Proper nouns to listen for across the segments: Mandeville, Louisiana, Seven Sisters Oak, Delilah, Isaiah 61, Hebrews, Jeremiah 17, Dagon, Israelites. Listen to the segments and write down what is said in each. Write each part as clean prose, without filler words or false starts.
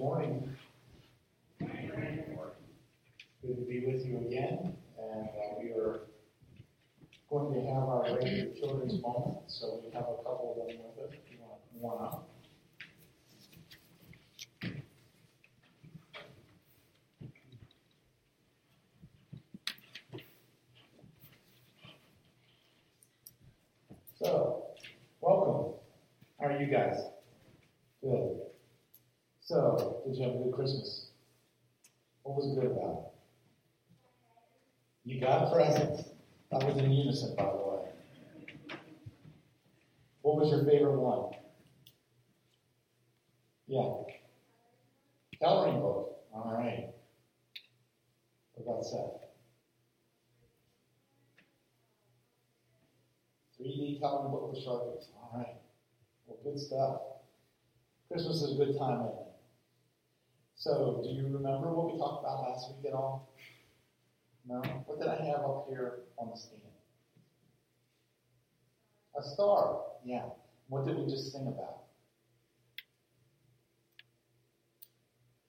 morning. Good to be with you again, and we are going to have our regular children's moment, so we have a couple of them with us if you want one up. So, welcome. How are you guys? Good. So, did you have a good Christmas? What was good about it? You got presents. That was in unison, by the way. What was your favorite one? Yeah. Coloring book. All right. What about Seth? 3D coloring book with Sharpies. All right. Well, good stuff. Christmas is a good time, isn't it? So, do you remember what we talked about last week at all? No? What did I have up here on the stand? A star. Yeah. What did we just sing about?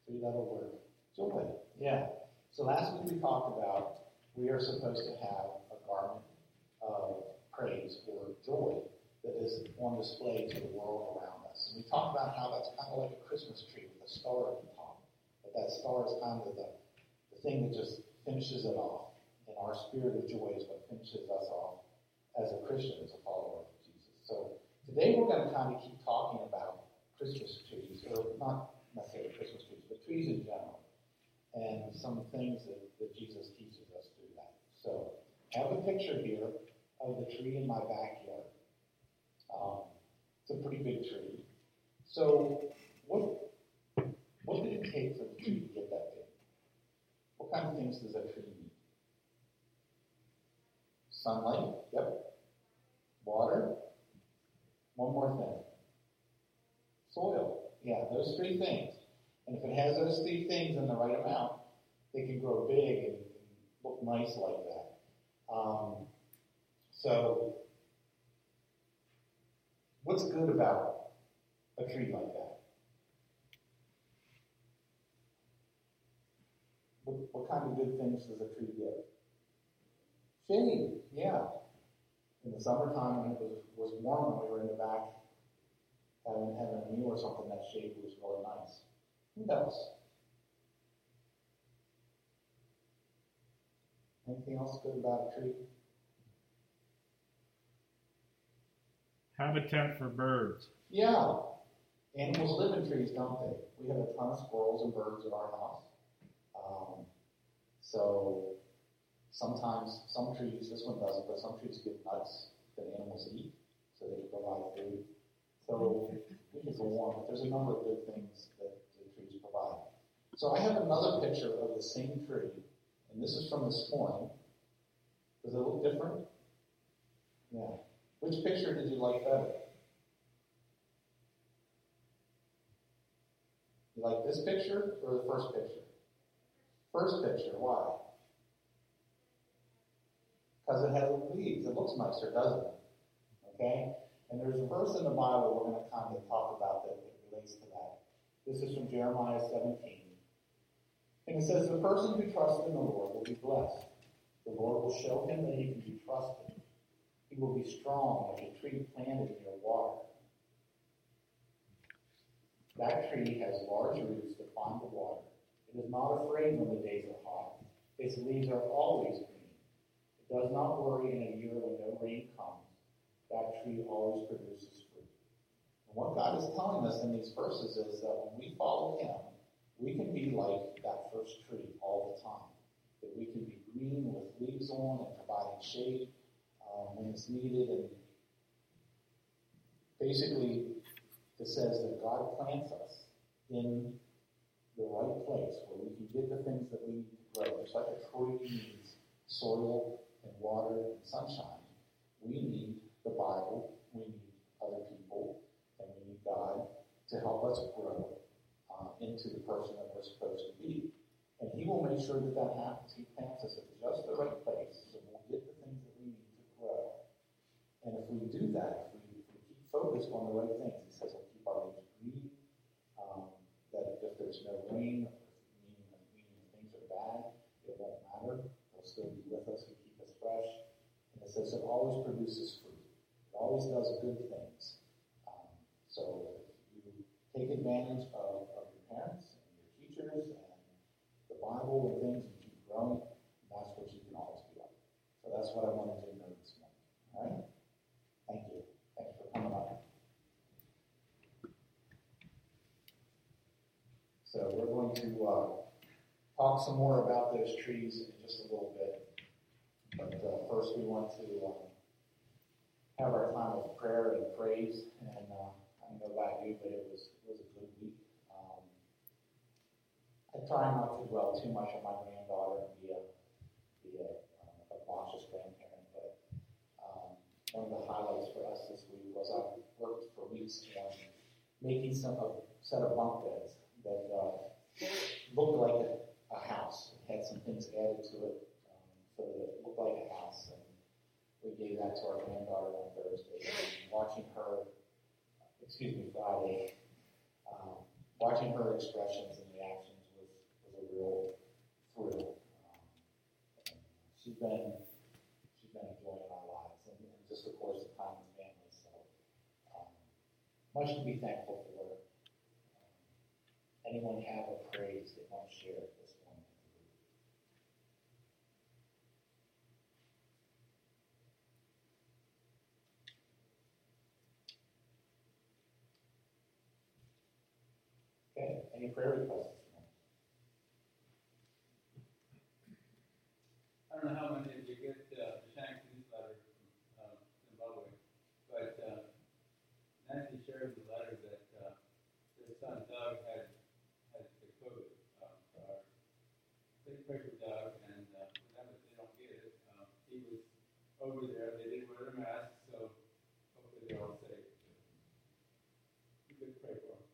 See, that'll work. Joy. Yeah. So last week we talked about we are supposed to have a garment of praise or joy that is on display to the world around us. And we talked about how that's kind of like a Christmas tree with a star at the top. But that star is kind of the thing that just finishes it off, and our spirit of joy is what finishes us off as a Christian, as a follower of Jesus. So today we're going to kind of keep talking about Christmas trees, or not necessarily Christmas trees, but trees in general, and some things that Jesus teaches us through that. So I have a picture here of the tree in my backyard. It's a pretty big tree. So what did it take for the tree to get that big? What kind of things does a tree need? Sunlight, yep. Water. One more thing. Soil. Yeah, those three things. And if it has those three things in the right amount, they can grow big and look nice like that. So, what's good about a tree like that? What kind of good things does a tree give? Shade, yeah. In the summertime, when it was warm, when we were in the back having a meal or something, that shade was really nice. What else? Anything else good about a tree? Habitat for birds. Yeah. Animals live in trees, don't they? We have a ton of squirrels and birds at our house. So sometimes some trees, this one doesn't, but some trees give nuts that animals eat, so they provide food. So we can go on, but there's a number of good things that the trees provide. So I have another picture of the same tree, and this is from this morning. Does it look different? Yeah. Which picture did you like better? You like this picture or the first picture? First picture, why? Because it has leaves. It looks nicer, doesn't it? Okay? And there's a verse in the Bible we're going to kind of talk about that relates to that. This is from Jeremiah 17. And it says, "The person who trusts in the Lord will be blessed. The Lord will show him that he can be trusted. He will be strong like a tree planted near water. That tree has large roots that find the water. It is not afraid when the days are hot. Its leaves are always green. It does not worry in a year when no rain comes. That tree always produces fruit." And what God is telling us in these verses is that when we follow Him, we can be like that first tree all the time. That we can be green with leaves on and providing shade when it's needed. And basically, it says that God plants us in the right place where we can get the things that we need to grow. Just like a tree needs soil and water and sunshine, we need the Bible, we need other people, and we need God to help us grow into the person that we're supposed to be. And He will make sure that that happens. He plants us at just the right place, so we'll get the things that we need to grow. And if we do that, if we keep focused on the right things, He says we'll keep our leaves green, that if there's there's no rain, meaning things are bad, it won't matter. They'll still be with us and keep us fresh. And it says it always produces fruit. It always does good things. So if you take advantage of your parents and your teachers and the Bible and things and keep growing, that's what you can always be like. So that's what I wanted to know this morning. All right? Thank you. Thanks for coming up. So we're going to talk some more about those trees in just a little bit. But first we want to have our time of prayer and praise. And I don't know about you, but it was a good week. I try not to dwell too much on my granddaughter and be a conscious grandparent. But one of the highlights for us this week was I worked for weeks on making a set of bunk beds that looked like a house. It had some things added to it so that it looked like a house. And we gave that to our granddaughter on Thursday. Friday, watching her expressions and reactions was a real thrill. She's been enjoying our lives and just, of course, the time with family. So much to be thankful for. Anyone have a praise they want to share at this morning? Okay, any prayer requests? I don't know how many of you get the Shanks newsletter from Zimbabwe, but Nancy shared the letter that their son Doug had the COVID Take a picture of Doug, and whenever they don't get it, he was over there. They didn't wear their masks, so hopefully they're all safe. You could pray for him.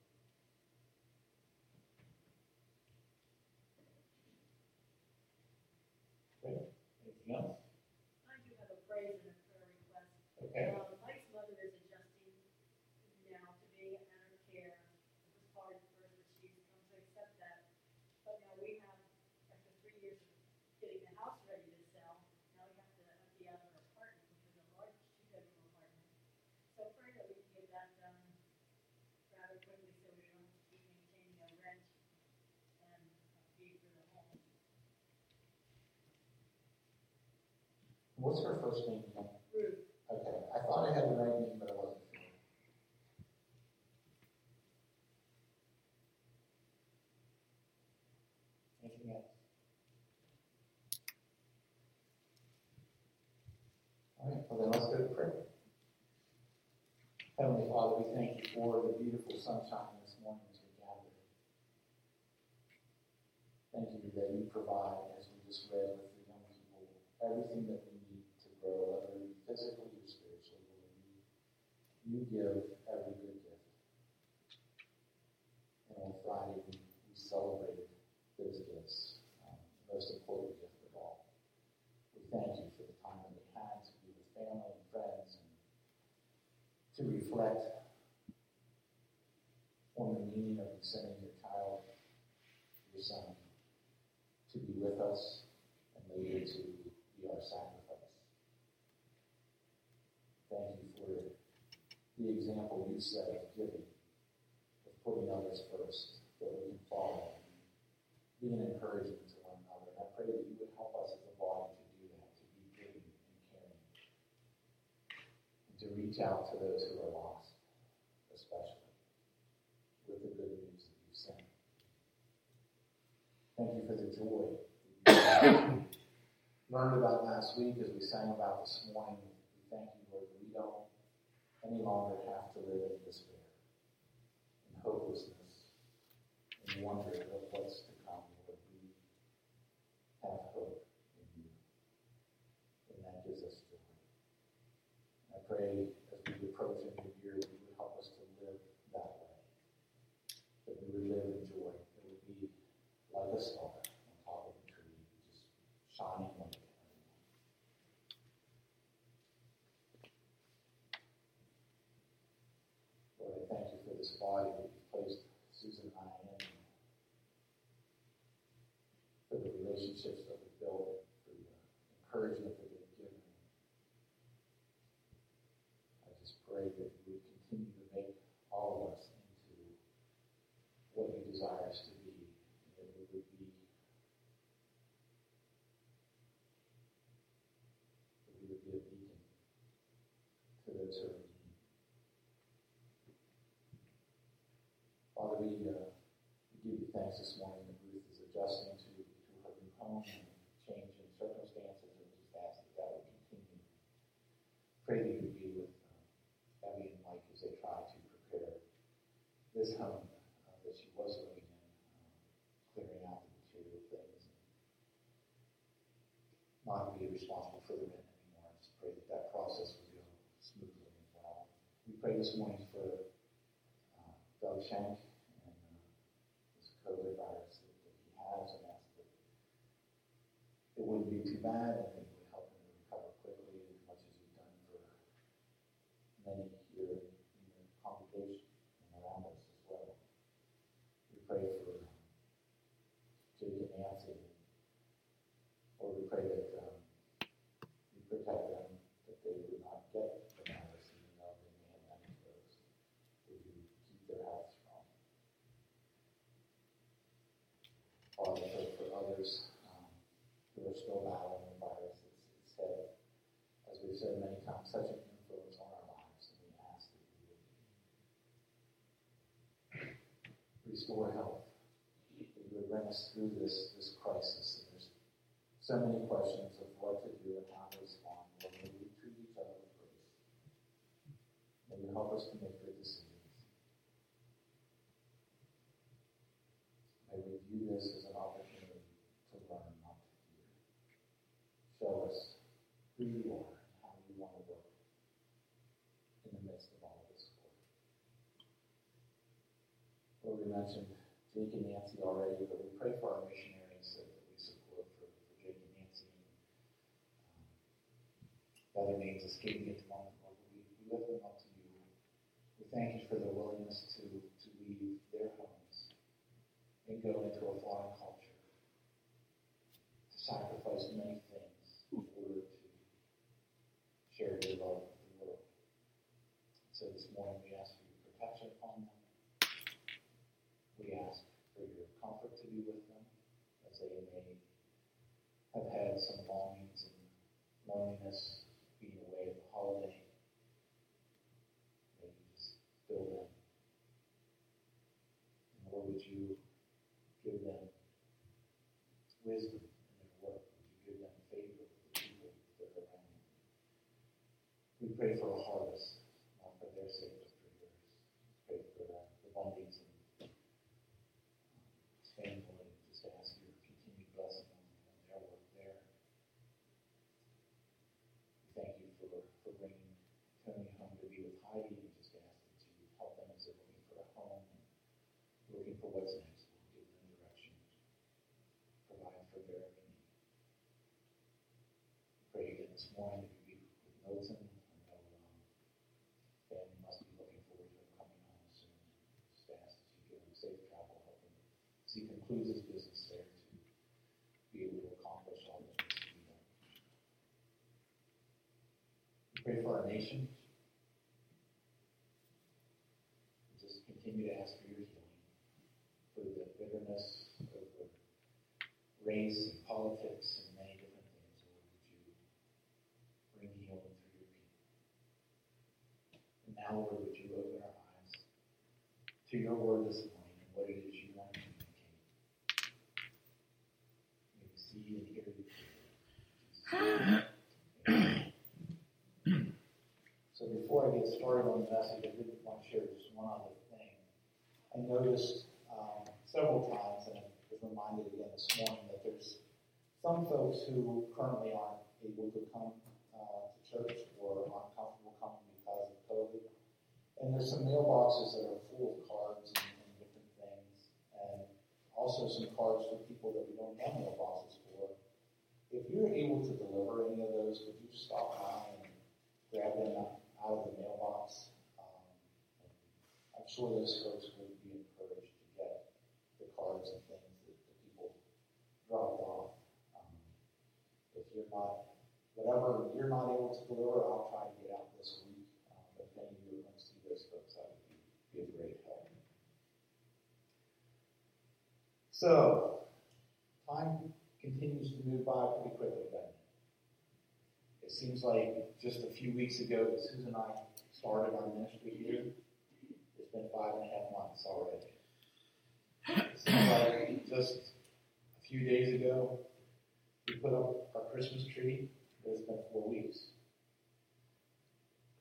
Great. Anything else? I do have a praise and a prayer request. Okay. Mike's mother is adjusting now to being out of care. It was hard at first, but she's come to accept that. But now we have, after 3 years of getting the house ready to sell, now we have to empty out of our apartment, which is a large two-bedroom apartment. So pray that we can get that done rather quickly so we don't keep maintaining a rent and pay for the home. What's her first name again? Ruth. Okay. I thought I had the right name, but I wasn't sure. Anything else? All right. Well, then let's go to prayer. Heavenly Father, we thank you for the beautiful sunshine this morning as we gather. Thank you that you provide, as we just read with the young people, everything that we grow, whether physically or spiritually, you give every good gift. And on Friday, we celebrated those gifts, the most important gift of all. We thank you for the time that we had to be with family and friends and to reflect on the meaning of sending your child, your son, to be with us and later to be our sacrifice. Thank you for the example you set of giving, of putting others first, that we can follow, being encouraging to one another. And I pray that you would help us as a body to do that, to be giving and caring, and to reach out to those who are lost, especially, with the good news that you sent. Thank you for the joy that you learned about last week as we sang about this morning. We thank you, Lord, that we don't any longer have to live in despair, in hopelessness, in wonder of what's to come, Lord. We have hope in you, and that gives us joy. And I pray as we approach a new year, you would help us to live that way, that we would live in joy, that we would be like a star on top of a tree, just shining like it. Thank you for this body that you've placed Susan and I in, would continue to make all of us into what he desires to be, and that we would be, a beacon to those who are in need. Father, we give you thanks this morning that Ruth is adjusting to her new home and changing circumstances, and just ask that that would continue. Pray that you be with Abby and Mike as they try to prepare this home that she was living in, clearing out the material things, and not be responsible for the rent anymore. Just pray that that process would go smoothly and well. We pray this morning for Doug Shank and this COVID virus that he has, and ask that it wouldn't be too bad, and it would help him to recover quickly as much as you've done for many here in your congregation and around us as well. We pray for Jake and Nancy, or we pray that you protect them, that they would not get the virus, even though they may have been exposed, that you keep their health strong. Father, we pray for others who are still battling the virus. It's had, as we've said many times, such an influence on our lives, and we ask that you would restore health, that you would bring us through this crisis. And there's so many questions of what to do and how to respond. Lord, may we treat each other with grace. May you help us to make good decisions. May we view this as an opportunity to learn, not to fear. Show us who you are and how you want to work in the midst of all of this, Lord. We mentioned Jake and Nancy already, but we pray for our missionaries that we support for Jake and Nancy. By their names escaping at the moment, Lord, we lift them up to you. We thank you for their willingness to leave their homes and go into a foreign culture, to sacrifice many things in order to share your love with the world. So this morning we ask for your protection upon them. We ask for your comfort to be with them as they may have had some longings and loneliness being away at the holiday. May you just fill them. And Lord, would you give them wisdom? We pray for a harvest, not for their sake, but for yours. We pray for the abundance and family. Just ask your continued blessing on their work there. We thank you for bringing Tony home to be with Heidi, and just ask that you help them as they're looking for a home and looking for what's next. Give them direction. Provide for their need. We pray again this morning that you be with Milton. He concludes his business there to be able to accomplish all that needs to be done. We pray for our nation. We just continue to ask for your healing, for the bitterness over race and politics and many different things. Lord, would you bring healing through your people? And now, Lord, would you open our eyes to your word this morning and what it is you want to do. So before I get started on the message, I did want to share just one other thing. I noticed several times, and I was reminded again this morning, that there's some folks who currently aren't able to come to church or aren't comfortable coming because of COVID. And there's some mailboxes that are full of cards and different things, and also some cards for people that we don't have mailboxes for. If you're able to deliver any of those, would you stop by and grab them out of the mailbox? I'm sure those folks would be encouraged to get the cards and things that the people dropped off. If you're not able to deliver, I'll try to get out this week. But if any of you are going to see So, time continues to move by pretty quickly then. It seems like just a few weeks ago that Susan and I started our ministry here. It's been 5.5 months already. It seems like just a few days ago we put up our Christmas tree, but it's been 4 weeks.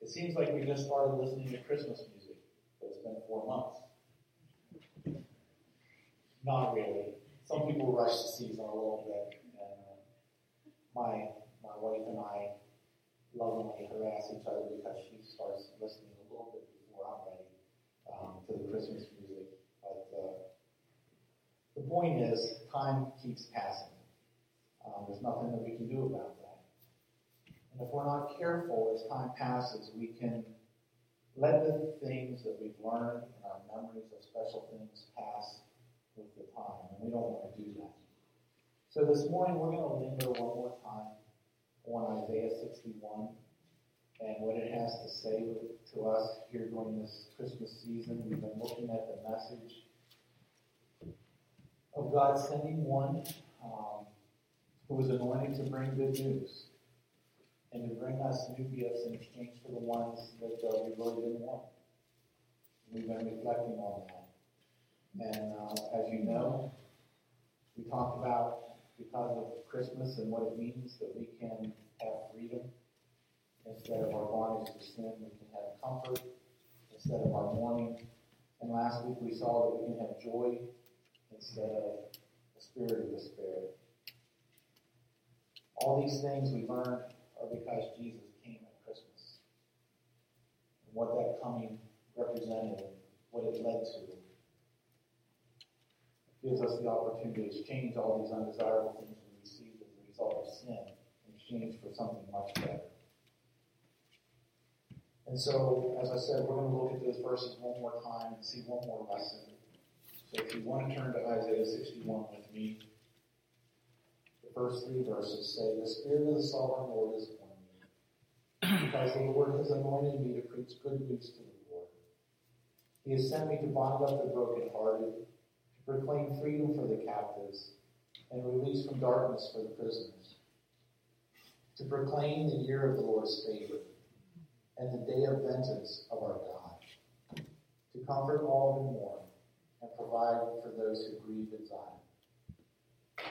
It seems like we just started listening to Christmas music, but it's been 4 months. Not really. Some people rush the season a little bit. My wife and I lovingly harass each other because she starts listening a little bit before I'm ready to the Christmas music. But the point is, time keeps passing. There's nothing that we can do about that. And if we're not careful, as time passes, we can let the things that we've learned and our memories of special things pass with the time, and we don't want to do that. So this morning, we're going to linger one more time on Isaiah 61 and what it has to say to us here during this Christmas season. We've been looking at the message of God sending one who was anointed to bring good news and to bring us new gifts in exchange for the ones that we really didn't want. We've been reflecting on that. And as you know, we talked about, because of Christmas and what it means, that we can have freedom. Instead of our bondage to sin, we can have comfort instead of our mourning. And last week we saw that we can have joy instead of the spirit of despair. All these things we learned are because Jesus came at Christmas. And what that coming represented, what it led to, gives us the opportunity to exchange all these undesirable things we receive as a result of sin in exchange for something much better. And so, as I said, we're going to look at those verses one more time and see one more lesson. So if you want to turn to Isaiah 61 with me, the first 3 verses say, "The Spirit of the Sovereign Lord is upon me, because the Lord has anointed me to preach good news to the poor. He has sent me to bind up the brokenhearted, proclaim freedom for the captives, and release from darkness for the prisoners, to proclaim the year of the Lord's favor, and the day of vengeance of our God, to comfort all who mourn, and provide for those who grieve in Zion,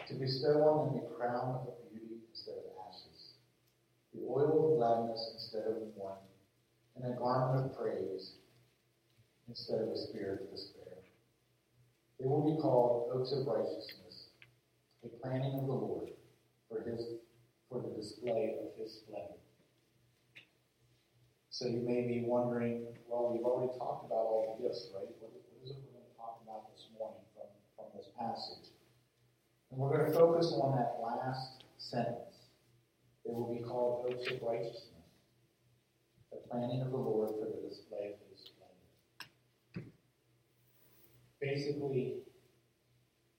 to bestow on them the crown of beauty instead of ashes, the oil of gladness instead of mourning, and a garment of praise instead of a spirit of despair. They will be called oaks of righteousness, the planting of the Lord, for the display of his splendor." So you may be wondering, well, we've already talked about all the gifts, right? What is it we're going to talk about this morning from this passage? And we're going to focus on that last sentence. They will be called oaks of righteousness, the planting of the Lord, for the display of his splendor. Basically,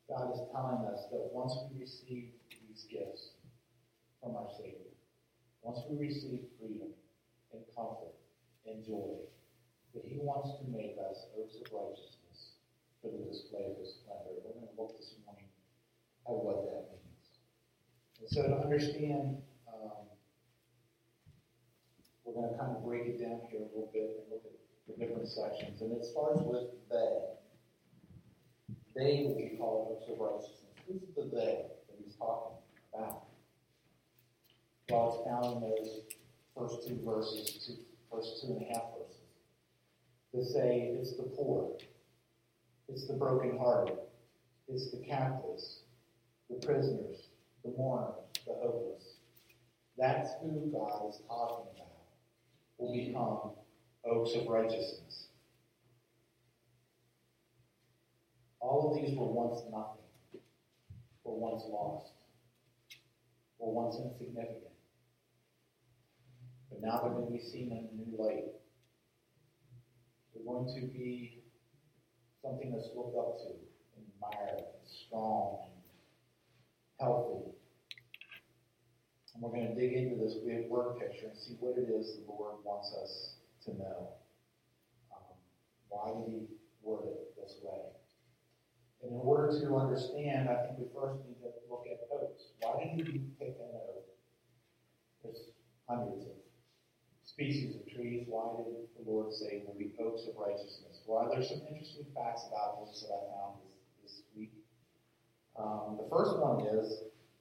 God is telling us that once we receive these gifts from our Savior, once we receive freedom and comfort and joy, that he wants to make us oaks of righteousness for the display of his splendor. We're going to look this morning at what that means. And so to understand, we're going to kind of break it down here a little bit and look at the different sections. And it starts with they. They will be called oaks of righteousness. Who's the they that he's talking about? Well, it's found in those first 2 verses, first 2.5 verses. To say it's the poor, it's the brokenhearted, it's the captives, the prisoners, the mourners, the hopeless. That's who God is talking about will become oaks of righteousness. All of these were once nothing, were once lost, were once insignificant. But now they're going to be seen in a new light. They're going to be something that's looked up to, admired, strong, healthy. And we're going to dig into this weird word picture and see what it is the Lord wants us to know. Why did he word it this way? And in order to understand, I think we first need to look at oaks. Why did you pick an oak? There's hundreds of species of trees. Why did the Lord say there will be oaks of righteousness? Well, there's some interesting facts about oaks that I found this week. The first one is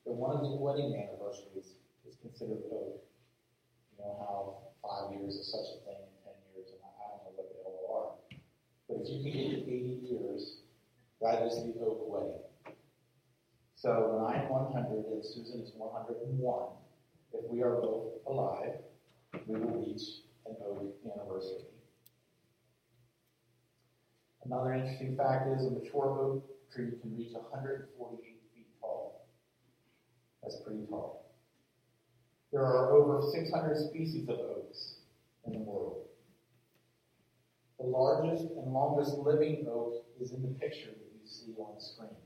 that one of the wedding anniversaries is considered an oak. You know how 5 years is such a thing, and 10 years, and I don't know what they all are. But if you can get to 80 years, that is the oak wedding. So when I'm 100 and Susan is 101, if we are both alive, we will reach an oak anniversary. Another interesting fact is a mature oak tree can reach 148 feet tall. That's pretty tall. There are over 600 species of oaks in the world. The largest and longest living oak is in the picture that you see on the screen.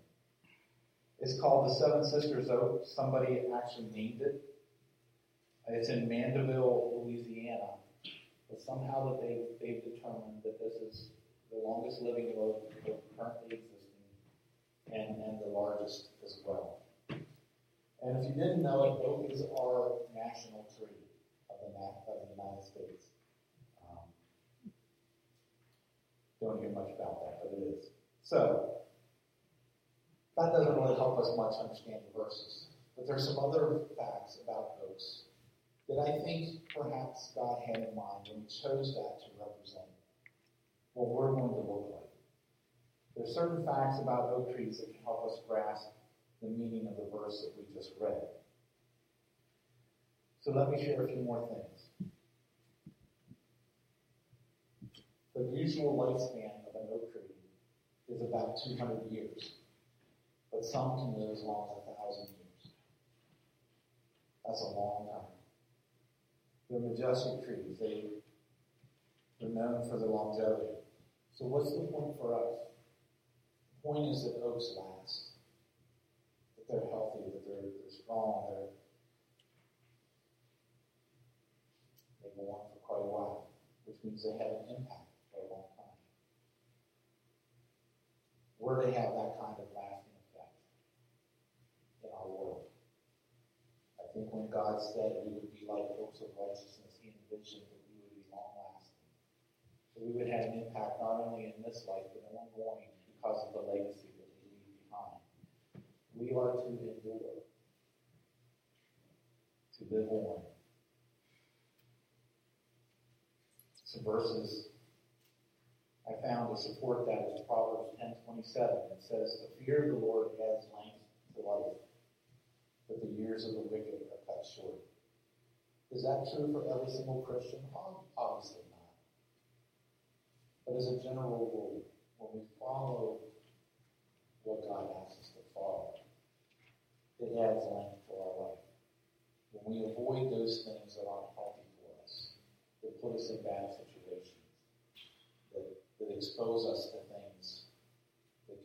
It's called the Seven Sisters Oak. Somebody actually named it. It's in Mandeville, Louisiana. But somehow that they've determined that this is the longest living oak currently existing, and the largest as well. And if you didn't know it, oak is our national tree of the United States. Don't hear much about that, but it is. So, that doesn't really help us much understand the verses. But there's some other facts about oaks that I think perhaps God had in mind when he chose that to represent what we're going to look like. There's certain facts about oak trees that can help us grasp the meaning of the verse that we just read. So let me share a few more things. The usual lifespan of an oak tree is about 200 years, but some can live as long as 1,000 years. That's a long time. They're majestic trees. They're known for their longevity. So what's the point for us? The point is that oaks last, that they're healthy, that they're strong, they go on for quite a while, which means they have an impact. Where they have that kind of lasting effect in our world. I think when God said we would be like oaks of righteousness, he envisioned that we would be long-lasting. So we would have an impact not only in this life, but in ongoing because of the legacy that we leave behind. We are to endure, to live on. Some verses I found to support that is Proverbs 10:27. It says, "The fear of the Lord adds length to life, but the years of the wicked are cut short." Is that true for every single Christian? Obviously not. But as a general rule, when we follow what God asks us to follow, it adds length to our life. When we avoid those things that aren't healthy for us, they put us in bad situations, that expose us to things that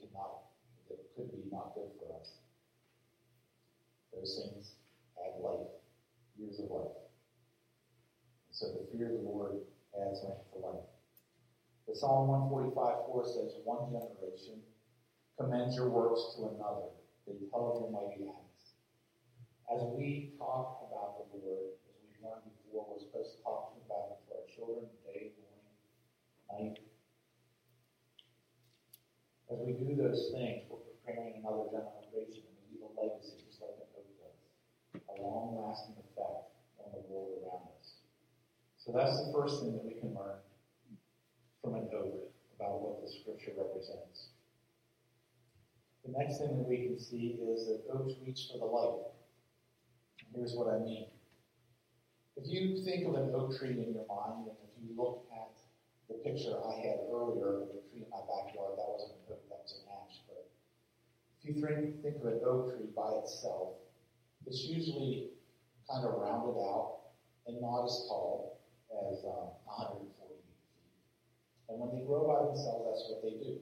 could be not good for us. Those things add life, years of life. And so the fear of the Lord adds length to life. But Psalm 145:4 says, "One generation commends your works to another. They tell of your mighty acts." As we talk about the Lord, as we've learned before, we're supposed to talk about it to our children today, morning, night. As we do those things, we're preparing another generation and we leave a legacy just like an oak does, a long-lasting effect on the world around us. So that's the first thing that we can learn from an oak about what the scripture represents. The next thing that we can see is that oaks reach for the light. And here's what I mean. If you think of an oak tree in your mind, and if you look at the picture I had earlier of the tree in my backyard, that wasn't an oak, that was an ash. But if you think of an oak tree by itself, it's usually kind of rounded out and not as tall as 140 feet. And when they grow by themselves, that's what they do.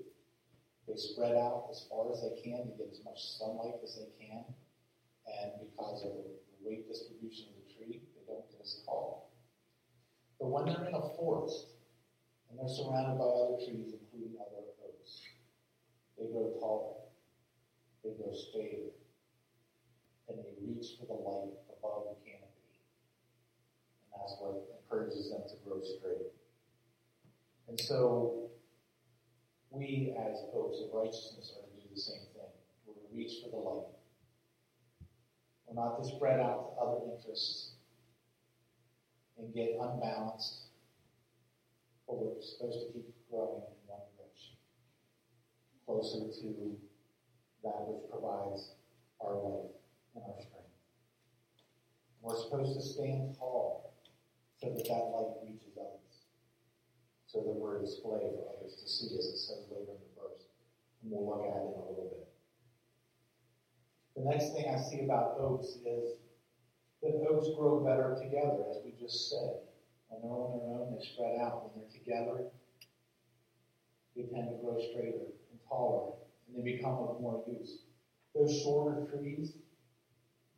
They spread out as far as they can to get as much sunlight as they can. And because of the weight distribution of the tree, they don't get as tall. But when they're in a forest, and they're surrounded by other trees, including other oaks, they grow taller. they go straighter, and they reach for the light above the canopy. And that's what encourages them to grow straight. And so, we as oaks of righteousness are to do the same thing. We're to reach for the light. We're not to spread out to other interests and get unbalanced, but we're supposed to keep growing in one direction, closer to that which provides our life and our strength. We're supposed to stand tall so that that light reaches others, so that we're a display for others to see, as it says later in the verse, and we'll look at it in a little bit. The next thing I see about oaks is that oaks grow better together, as we just said. When they're on their own, they spread out. When they're together, they tend to grow straighter and taller, and they become of more use. Those shorter trees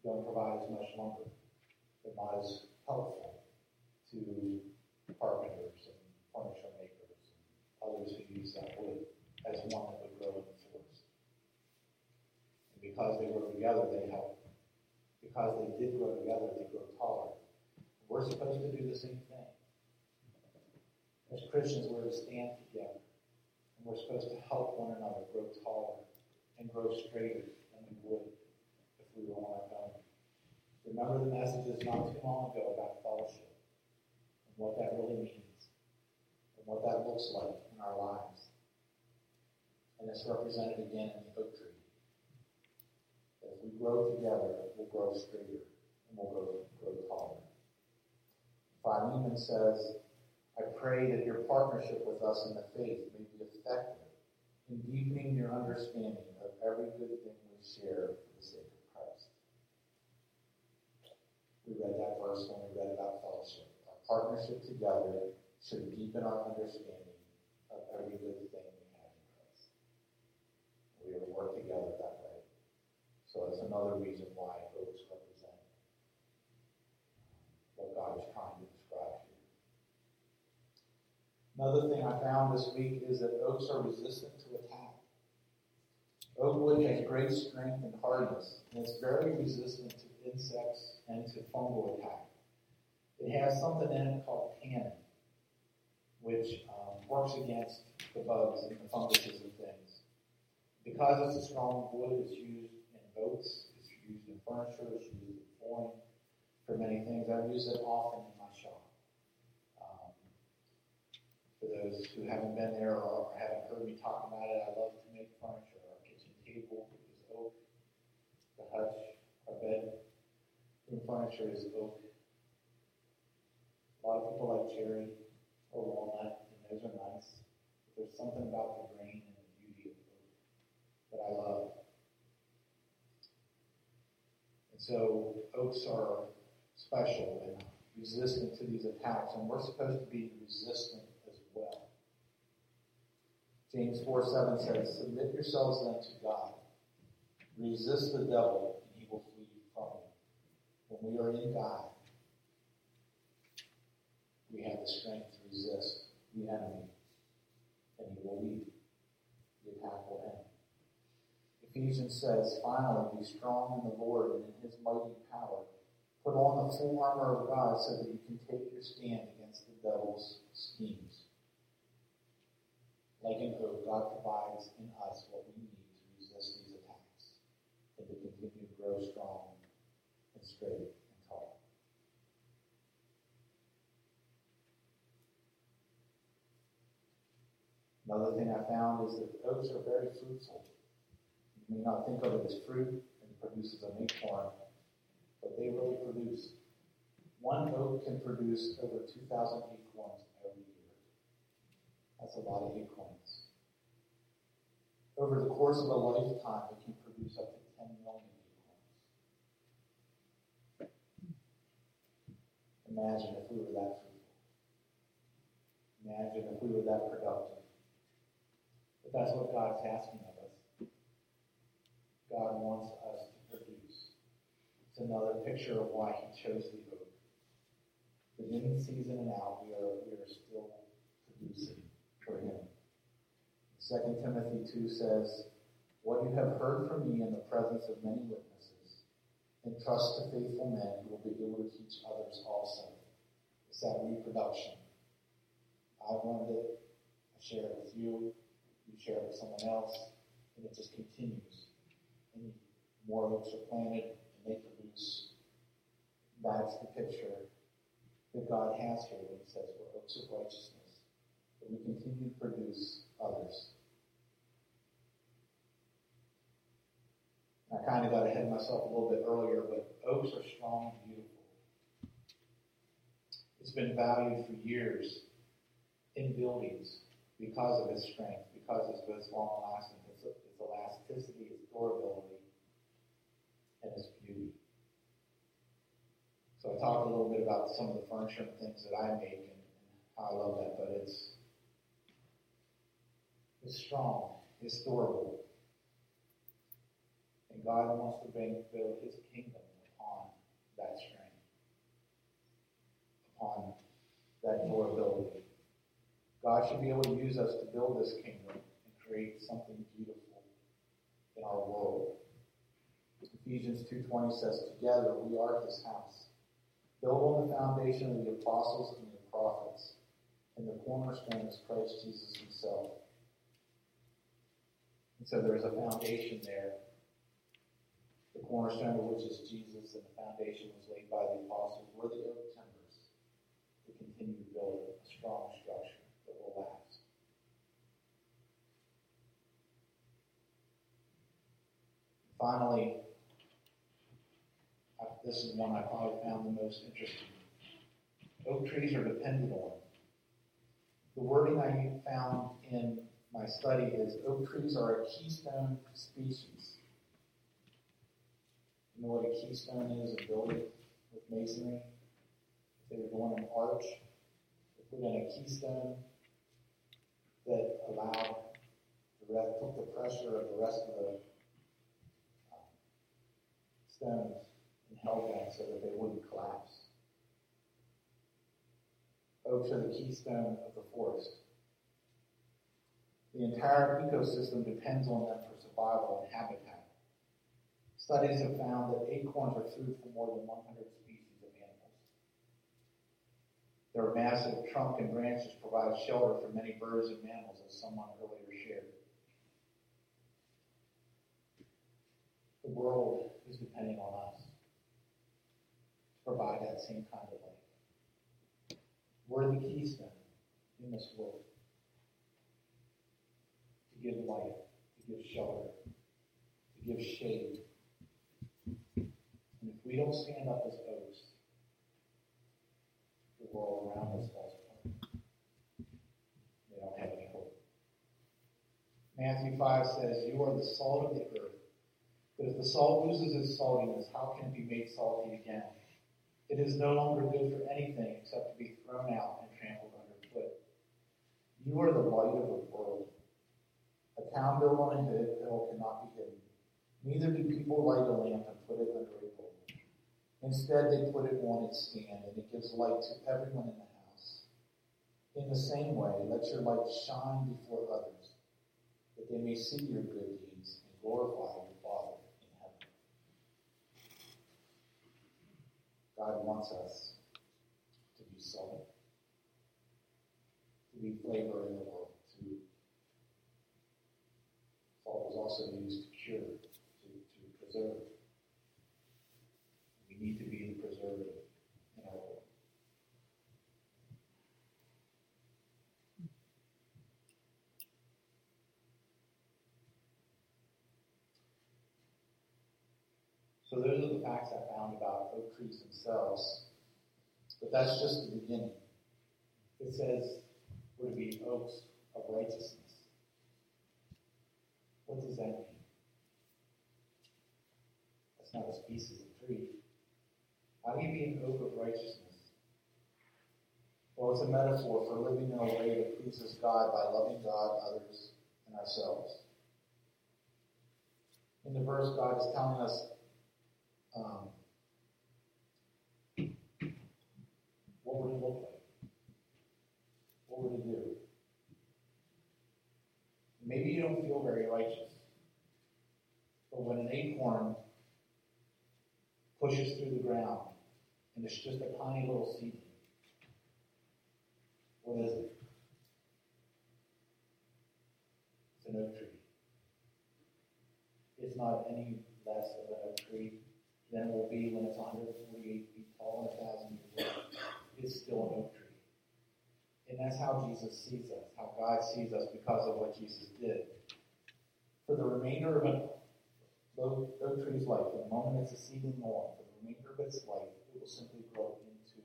don't provide as much lumber. They're not as helpful to carpenters and furniture makers and others who use that wood as one that would grow in the forest. And because they grow together, they help. Because they did grow together, they grow taller. We're supposed to do the same thing. As Christians, we're to stand together. And we're supposed to help one another grow taller and grow straighter than we would if we were on our own. Remember the messages not too long ago about fellowship and what that really means and what that looks like in our lives. And it's represented again in the oak tree. If we grow together, we'll grow straighter and we'll grow taller. Philemon says, I pray that your partnership with us in the faith may be effective in deepening your understanding of every good thing we share for the sake of Christ. We read that verse when we read about fellowship. Our partnership together should deepen our understanding of every good thing we have in Christ. We are to work together that way. So that's another reason why oaks represent what God is trying to describe here. Another thing I found this week is that oaks are resistant to attack. Oak wood has great strength and hardness, and it's very resistant to insects and to fungal attack. It has something in it called tannin, which works against the bugs and the funguses and things. Because it's a strong wood, it's used oaks, it's used in furniture, it's used in flooring, for many things. I use it often in my shop. For those who haven't been there or haven't heard me talk about it, I love to make furniture. Our kitchen table is oak. The hutch, our bedroom furniture is oak. A lot of people like cherry or walnut, and those are nice. But there's something about the grain and the beauty of oak that I love. So oaks are special and resistant to these attacks, and we're supposed to be resistant as well. James 4:7 says, submit yourselves then to God. Resist the devil, and he will flee from you. When we are in God, we have the strength to resist the enemy, and he will leave. The attack will end. Ephesians says, finally, be strong in the Lord and in his mighty power. Put on the full armor of God so that you can take your stand against the devil's schemes. Like an oak, God provides in us what we need to resist these attacks and to continue to grow strong and straight and tall. Another thing I found is that oaks are very fruitful. You may not think of it as fruit and produces an acorn, but they really produce. One oak can produce over 2,000 acorns every year. That's a lot of acorns. Over the course of a lifetime, it can produce up to 10 million acorns. Imagine if we were that fruitful. Imagine if we were that productive. But that's what God's asking of us. God wants us to produce. It's another picture of why he chose the oak. But in season and out, we are still producing for him. 2 Timothy 2 says, what you have heard from me in the presence of many witnesses, entrust to faithful men who will be able to teach others also. It's that reproduction. I've learned it. I share it with you. You share it with someone else. And it just continues. And more oaks are planted and they produce. That's the picture that God has here when he says we're oaks of righteousness. But we continue to produce others. I kind of got ahead of myself a little bit earlier, but oaks are strong and beautiful. It's been valued for years in buildings because of its strength, because of its long-lasting, its elasticity, its durability, and its beauty. So I talked a little bit about some of the furniture and things that I make and how I love that, but it's strong, it's durable. And God wants to build his kingdom upon that strength, upon that durability. God should be able to use us to build this kingdom and create something beautiful in our world. Ephesians 2:20 says, together we are his house, built on the foundation of the apostles and the prophets, and the cornerstone is Christ Jesus himself. And so there is a foundation there. The cornerstone of which is Jesus, and the foundation was laid by the apostles, were the oak timbers to continue to build a strong structure that will last. Finally, this is one I probably found the most interesting. Oak trees are depended on. The wording I found in my study is oak trees are a keystone species. You know what a keystone is, a building with masonry? If they were doing an arch, they put in a keystone that allowed the rest, took the pressure of the rest of the stones and held them so that they wouldn't collapse. Oaks are the keystone of the forest. The entire ecosystem depends on them for survival and habitat. Studies have found that acorns are food for more than 100 species of animals. Their massive trunk and branches provide shelter for many birds and mammals, as someone earlier shared. The world is depending on us to provide that same kind of life. We're the keystone in this world to give life, to give shelter, to give shade. And if we don't stand up as oaks, the world around us falls apart. They don't have any hope. Matthew 5 says, you are the salt of the earth. But if the salt loses its saltiness, how can it be made salty again? It is no longer good for anything except to be thrown out and trampled underfoot. You are the light of the world. A town built on a hill cannot be hidden. Neither do people light a lamp and put it under a bowl. Instead, they put it on its stand, and it gives light to everyone in the house. In the same way, let your light shine before others, that they may see your good deeds and glorify your Father in heaven. God wants us to be salt, to be flavor in the world. Salt was also used to cure. We need to be the preservative in our world. So those are the facts I found about oak trees themselves, but that's just the beginning. It says we're to be oaks of righteousness. What does that mean? Not a species of tree. How do you be an oak of righteousness? Well, it's a metaphor for living in a way that pleases God by loving God, others, and ourselves. In the verse, God is telling us what we're to look like, what we're to do. Maybe you don't feel very righteous. when an acorn pushes through the ground and it's just a tiny little seed. What is it? It's an oak tree. It's not any less of an oak tree than it will be when it's 148 feet tall and 1,000 years old. It's still an oak tree. And that's how Jesus sees us, how God sees us because of what Jesus did. For the remainder of an oak tree's life, the moment it's a seedling on, for the remainder of its life, it will simply grow into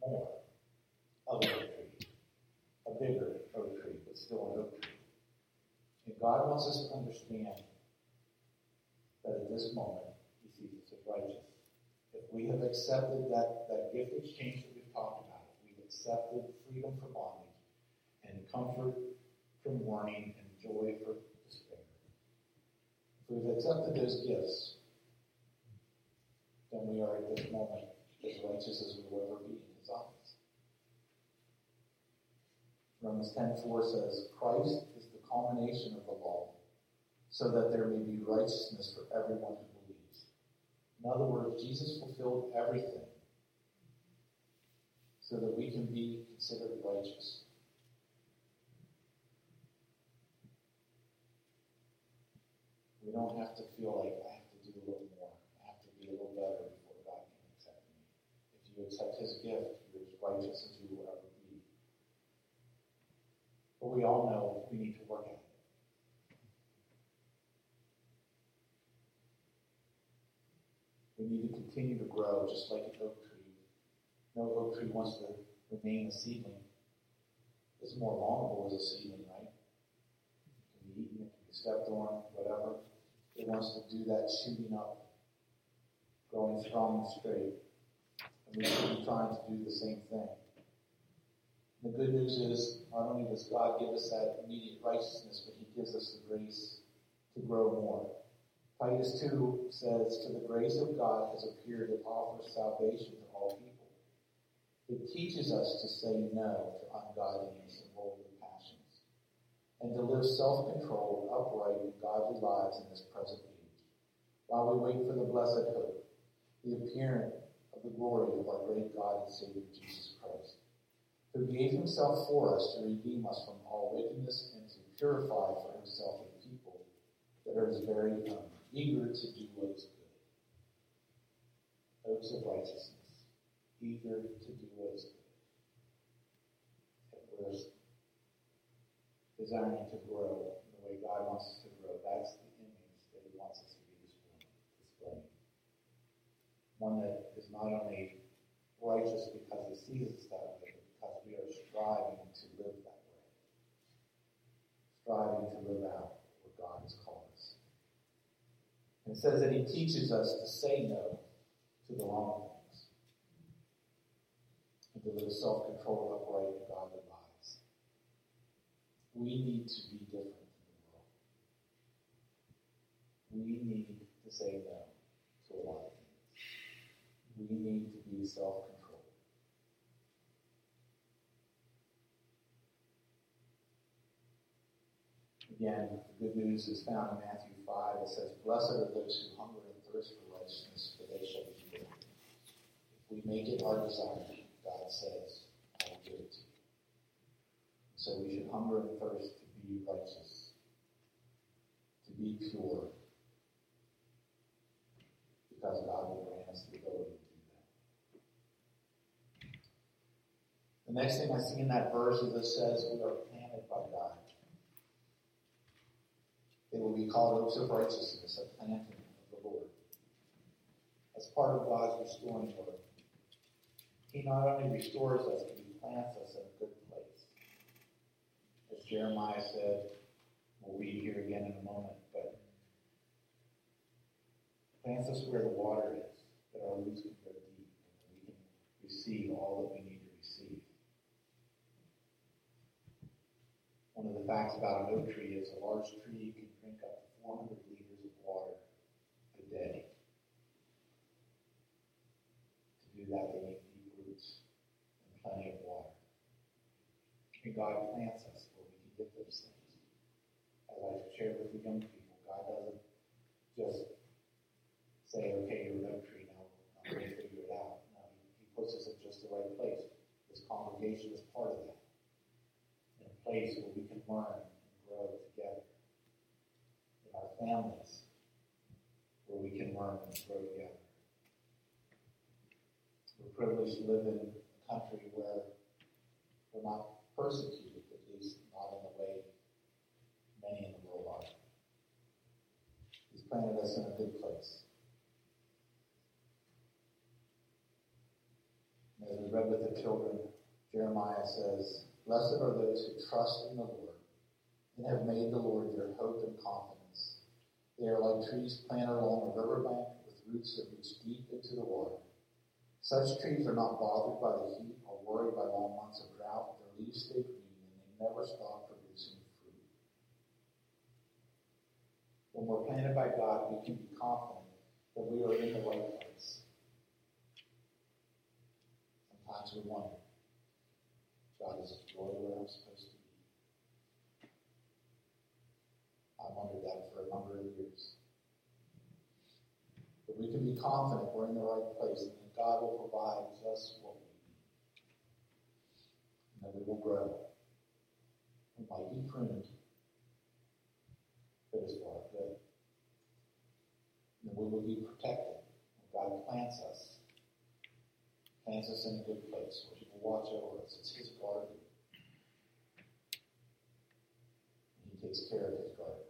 more of an oak tree, a bigger oak tree, but still an oak tree. And God wants us to understand that at this moment, He sees us as righteous. If we have accepted that gift exchange that we've talked about, accepted freedom from bondage, and comfort from mourning, and joy from despair. If we've accepted those gifts, then we are at this moment as righteous as we will ever be in His eyes. Romans 10:4 says, Christ is the culmination of the law, so that there may be righteousness for everyone who believes. In other words, Jesus fulfilled everything so that we can be considered righteous. We don't have to feel like I have to do a little more, I have to be a little better before God can accept me. If you accept His gift, you're as righteous as you will ever be. But we all know we need to work at it. We need to continue to grow just like an oak tree. No oak tree wants to remain a seedling. It's more vulnerable as a seedling, right? It can be eaten, it can be stepped on, whatever. It wants to do that shooting up, growing strong and straight. And we should be trying to do the same thing. The good news is, not only does God give us that immediate righteousness, but He gives us the grace to grow more. Titus 2 says, "For the grace of God has appeared that offers salvation to all people. It teaches us to say no to ungodliness and worldly passions, and to live self-controlled, upright, and godly lives in this present age, while we wait for the blessed hope, the appearing of the glory of our great God and Savior Jesus Christ, who gave Himself for us to redeem us from all wickedness and to purify for Himself a people that are His very own, eager to do what is good." Oaks of righteousness. Eager to do what is good. If we're desiring to grow the way God wants us to grow, that's the image that He wants us to be displaying. One that is not only righteous because He sees us that way, but because we are striving to live that way. Striving to live out what God has called us. And it says that He teaches us to say no to the wrong thing, to live self-controlled, upright, and godly lives. We need to be different from the world. We need to say no to a lot of things. We need to be self-controlled. Again, the good news is found in Matthew 5. It says, "Blessed are those who hunger and thirst for righteousness, for they shall be filled." If we make it our desire, God says, "I will give it to you." So we should hunger and thirst to be righteous, to be pure, because God will grant us the ability to do that. The next thing I see in that verse is it says we are planted by God. They will be called oaks of righteousness, a planting of the Lord. As part of God's restoring work, He not only restores us, but He plants us in a good place. As Jeremiah said, we'll read here again in a moment, but plants us where the water is, that our roots can go deep, and we can receive all that we need to receive. One of the facts about an oak tree is a large tree can drink up to 400 liters of water a day. To do that, they need plenty of water. And God plants us where we can get those things. As I shared with the young people, God doesn't just congregation is part of that, in a place where we can learn and grow together, in our families, where we can learn and grow together. We're privileged to live in a country where we're not persecuted, at least not in the way many in the world are. He's planted us in a good place. As we read with the children, Jeremiah says, "Blessed are those who trust in the Lord and have made the Lord their hope and confidence. They are like trees planted along a riverbank with roots that reach deep into the water. Such trees are not bothered by the heat or worried by long months of drought. Their leaves stay green and they never stop producing fruit." When we're planted by God, we can be confident that we are in the right place. Sometimes we wonder, God, is it really where I'm supposed to be? I wondered that for a number of years. But we can be confident we're in the right place and that God will provide just what we need. And that we will grow. We might be pruned, but it's for our good. And we will be protected when God plants us in a good place where He will watch over us. It's His garden. And He takes care of His garden.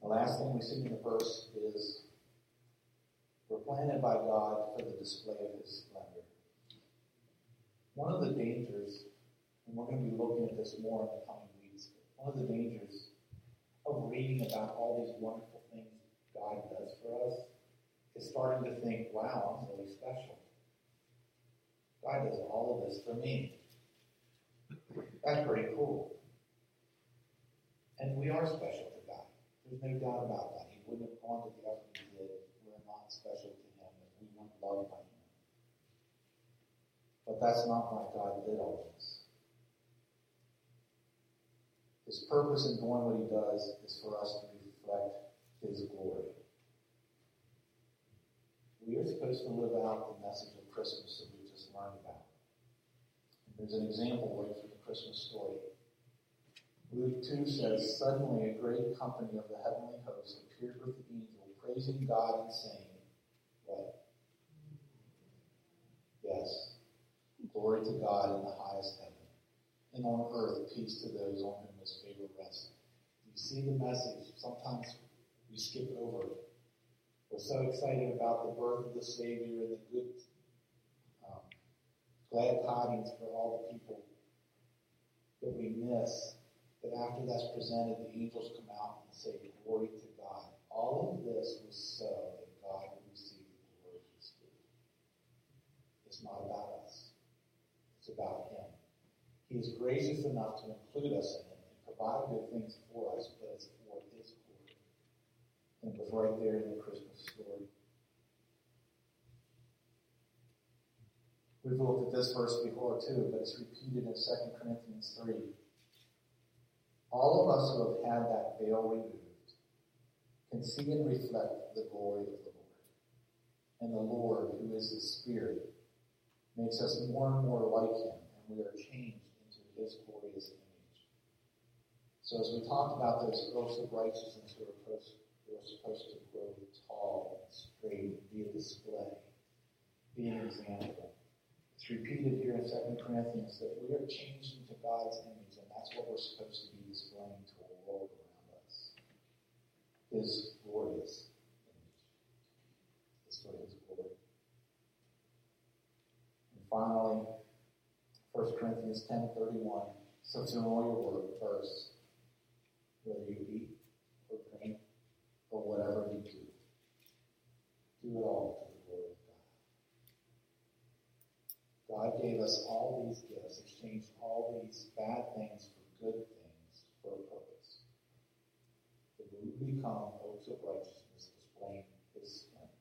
The last thing we see in the verse is we're planted by God for the display of His splendor. One of the dangers, and we're going to be looking at this more in the coming weeks, one of the dangers of reading about all these wonderful things God does for us is starting to think, wow, I'm really special. God does all of this for me. That's pretty cool. And we are special to God. There's no doubt about that. He wouldn't have gone to the effort He did if we were not special to Him, if we weren't loved by Him. But that's not why God did all this. His purpose in doing what He does is for us to reflect His glory. We are supposed to live out the message of Christmas that we just learned about. And there's an example right from the Christmas story. Luke 2 says, "Suddenly a great company of the heavenly hosts appeared with the angel, praising God and saying," what? Yes. "Glory to God in the highest heaven, and on earth peace to those on whom His favor rests." You see the message. Sometimes we skip over it. We're so excited about the birth of the Savior and the good, glad tidings for all the people, that we miss that after that's presented, the angels come out and say, "Glory to God." All of this was so that God would receive the glory of His Spirit. It's not about us. It's about Him. He is gracious enough to include us in it and provide good things for us, but it's for His glory. And it was right there in the Christmas story. We've looked at this verse before too, but it's repeated in 2 Corinthians 3. All of us who have had that veil removed can see and reflect the glory of the Lord. And the Lord, who is the Spirit, makes us more and more like Him, and we are changed into His glorious image. So as we talked about those oaks of righteousness who are close, we're supposed to grow tall and straight, be a display, be an example. It's repeated here in 2 Corinthians that we are changed into God's image, and that's what we're supposed to be displaying to a world around us. His glorious image. Display His glory. And finally, 1 Corinthians 10:31, "Since in all your work, first, whether you eat or drink, or whatever you do, do it all to the glory of God." God gave us all these gifts, exchanged all these bad things for good things for a purpose. That we would become oaks of righteousness, displaying His splendor.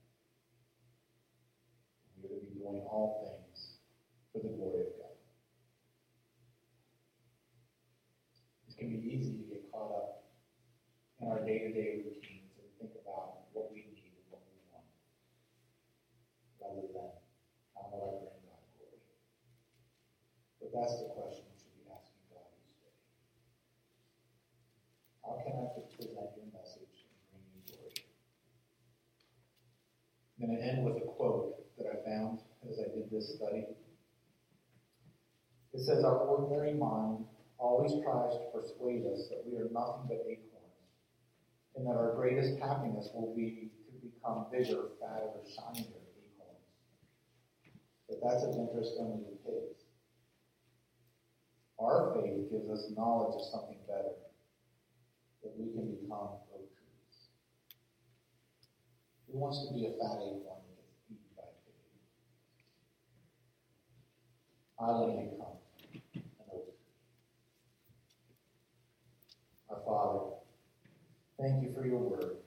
We would be doing all things for the glory of God. It can be easy to get caught up in our day-to-day routine. Think about what we need and what we want. That's the question you should be asking God each day. How can I present your message and bring you glory? I'm going to end with a quote that I found as I did this study. It says, our ordinary mind always tries to persuade us that we are nothing but acorns, and that our greatest happiness will be to become bigger, fatter, shinier acorns. But that's of interest only to pigs. Our faith gives us knowledge of something better, that we can become oak trees. Who wants to be a fat acorn that gets eaten by a pig? I want to become an oak tree. Our Father, thank you for your word.